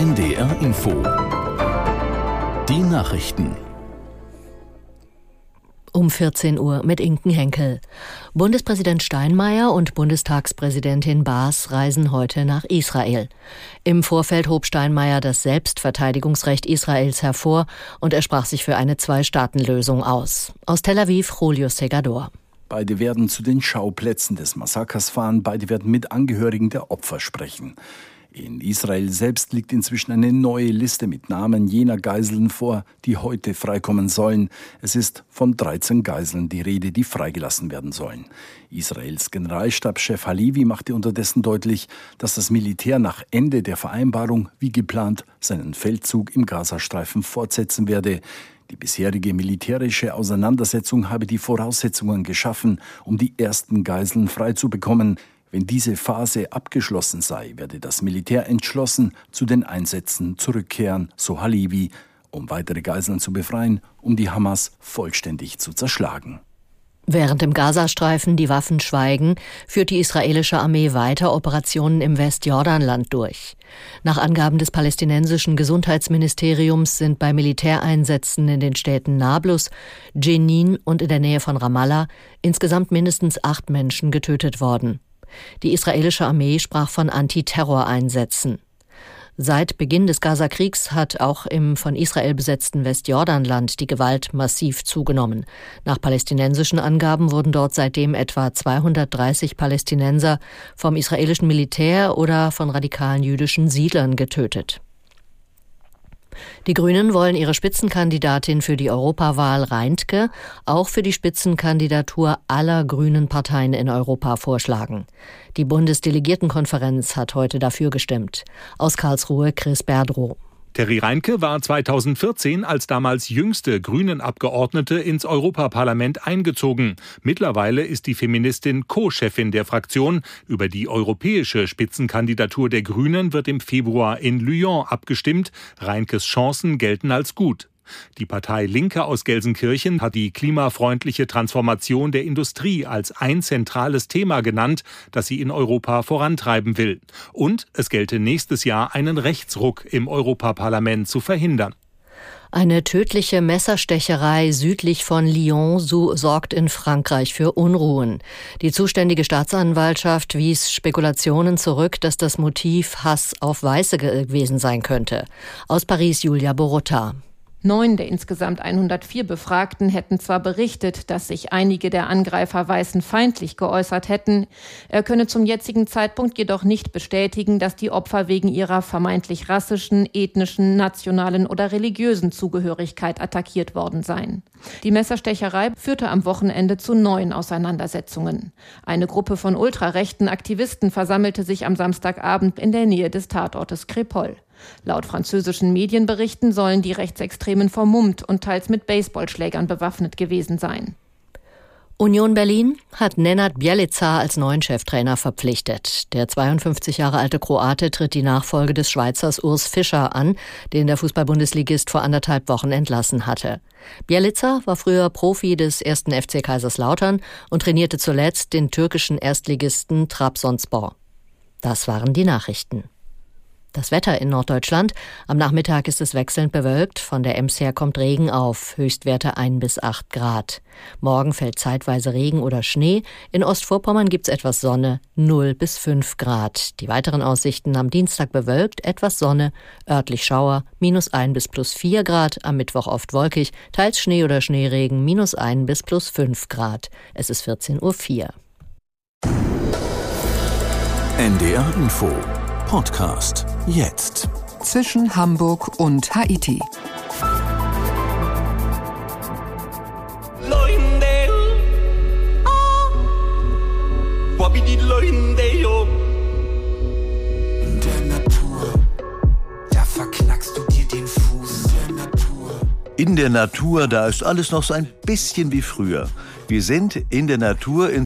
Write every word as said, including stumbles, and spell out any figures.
N D R-Info. Die Nachrichten. Um vierzehn Uhr mit Inken Henkel. Bundespräsident Steinmeier und Bundestagspräsidentin Baas reisen heute nach Israel. Im Vorfeld hob Steinmeier das Selbstverteidigungsrecht Israels hervor und er sprach sich für eine Zwei-Staaten-Lösung aus. Aus Tel Aviv, Julio Segador. Beide werden zu den Schauplätzen des Massakers fahren. Beide werden mit Angehörigen der Opfer sprechen. In Israel selbst liegt inzwischen eine neue Liste mit Namen jener Geiseln vor, die heute freikommen sollen. Es ist von dreizehn Geiseln die Rede, die freigelassen werden sollen. Israels Generalstabschef Halevi machte unterdessen deutlich, dass das Militär nach Ende der Vereinbarung, wie geplant, seinen Feldzug im Gazastreifen fortsetzen werde. Die bisherige militärische Auseinandersetzung habe die Voraussetzungen geschaffen, um die ersten Geiseln freizubekommen. Wenn diese Phase abgeschlossen sei, werde das Militär entschlossen zu den Einsätzen zurückkehren, so Halevi, um weitere Geiseln zu befreien, um die Hamas vollständig zu zerschlagen. Während im Gazastreifen die Waffen schweigen, führt die israelische Armee weiter Operationen im Westjordanland durch. Nach Angaben des palästinensischen Gesundheitsministeriums sind bei Militäreinsätzen in den Städten Nablus, Jenin und in der Nähe von Ramallah insgesamt mindestens acht Menschen getötet worden. Die israelische Armee sprach von Antiterroreinsätzen. Seit Beginn des Gaza-Kriegs hat auch im von Israel besetzten Westjordanland die Gewalt massiv zugenommen. Nach palästinensischen Angaben wurden dort seitdem etwa zweihundertdreißig Palästinenser vom israelischen Militär oder von radikalen jüdischen Siedlern getötet. Die Grünen wollen ihre Spitzenkandidatin für die Europawahl Reintke auch für die Spitzenkandidatur aller grünen Parteien in Europa vorschlagen. Die Bundesdelegiertenkonferenz hat heute dafür gestimmt. Aus Karlsruhe, Chris Berdrow. Terry Reintke war zweitausendvierzehn als damals jüngste Grünen-Abgeordnete ins Europaparlament eingezogen. Mittlerweile ist die Feministin Co-Chefin der Fraktion. Über die europäische Spitzenkandidatur der Grünen wird im Februar in Lyon abgestimmt. Reintkes Chancen gelten als gut. Die Partei Linke aus Gelsenkirchen hat die klimafreundliche Transformation der Industrie als ein zentrales Thema genannt, das sie in Europa vorantreiben will. Und es gelte nächstes Jahr, einen Rechtsruck im Europaparlament zu verhindern. Eine tödliche Messerstecherei südlich von Lyon so sorgt in Frankreich für Unruhen. Die zuständige Staatsanwaltschaft wies Spekulationen zurück, dass das Motiv Hass auf Weiße gewesen sein könnte. Aus Paris, Julia Borotta. Neun der insgesamt hundertvier Befragten hätten zwar berichtet, dass sich einige der Angreifer Weißen feindlich geäußert hätten. Er könne zum jetzigen Zeitpunkt jedoch nicht bestätigen, dass die Opfer wegen ihrer vermeintlich rassischen, ethnischen, nationalen oder religiösen Zugehörigkeit attackiert worden seien. Die Messerstecherei führte am Wochenende zu neuen Auseinandersetzungen. Eine Gruppe von ultrarechten Aktivisten versammelte sich am Samstagabend in der Nähe des Tatortes Krepol. Laut französischen Medienberichten sollen die Rechtsextremen vermummt und teils mit Baseballschlägern bewaffnet gewesen sein. Union Berlin hat Nenad Bjelica als neuen Cheftrainer verpflichtet. Der zweiundfünfzig Jahre alte Kroate tritt die Nachfolge des Schweizers Urs Fischer an, den der Fußball-Bundesligist vor anderthalb Wochen entlassen hatte. Bjelica war früher Profi des ersten F C Kaiserslautern und trainierte zuletzt den türkischen Erstligisten Trabzonspor. Das waren die Nachrichten. Das Wetter in Norddeutschland. Am Nachmittag ist es wechselnd bewölkt. Von der Ems her kommt Regen auf. Höchstwerte ein bis acht Grad. Morgen fällt zeitweise Regen oder Schnee. In Ostvorpommern gibt's etwas Sonne. null bis fünf Grad. Die weiteren Aussichten am Dienstag bewölkt. Etwas Sonne. Örtlich Schauer. minus ein bis plus vier Grad. Am Mittwoch oft wolkig. Teils Schnee oder Schneeregen. minus ein bis plus fünf Grad. Es ist vierzehn Uhr vier. N D R Info. Podcast jetzt. Zwischen Hamburg und Haiti. In der Natur, da verknackst du dir den Fuß. In der Natur, da ist alles noch so ein bisschen wie früher. Wir sind in der Natur in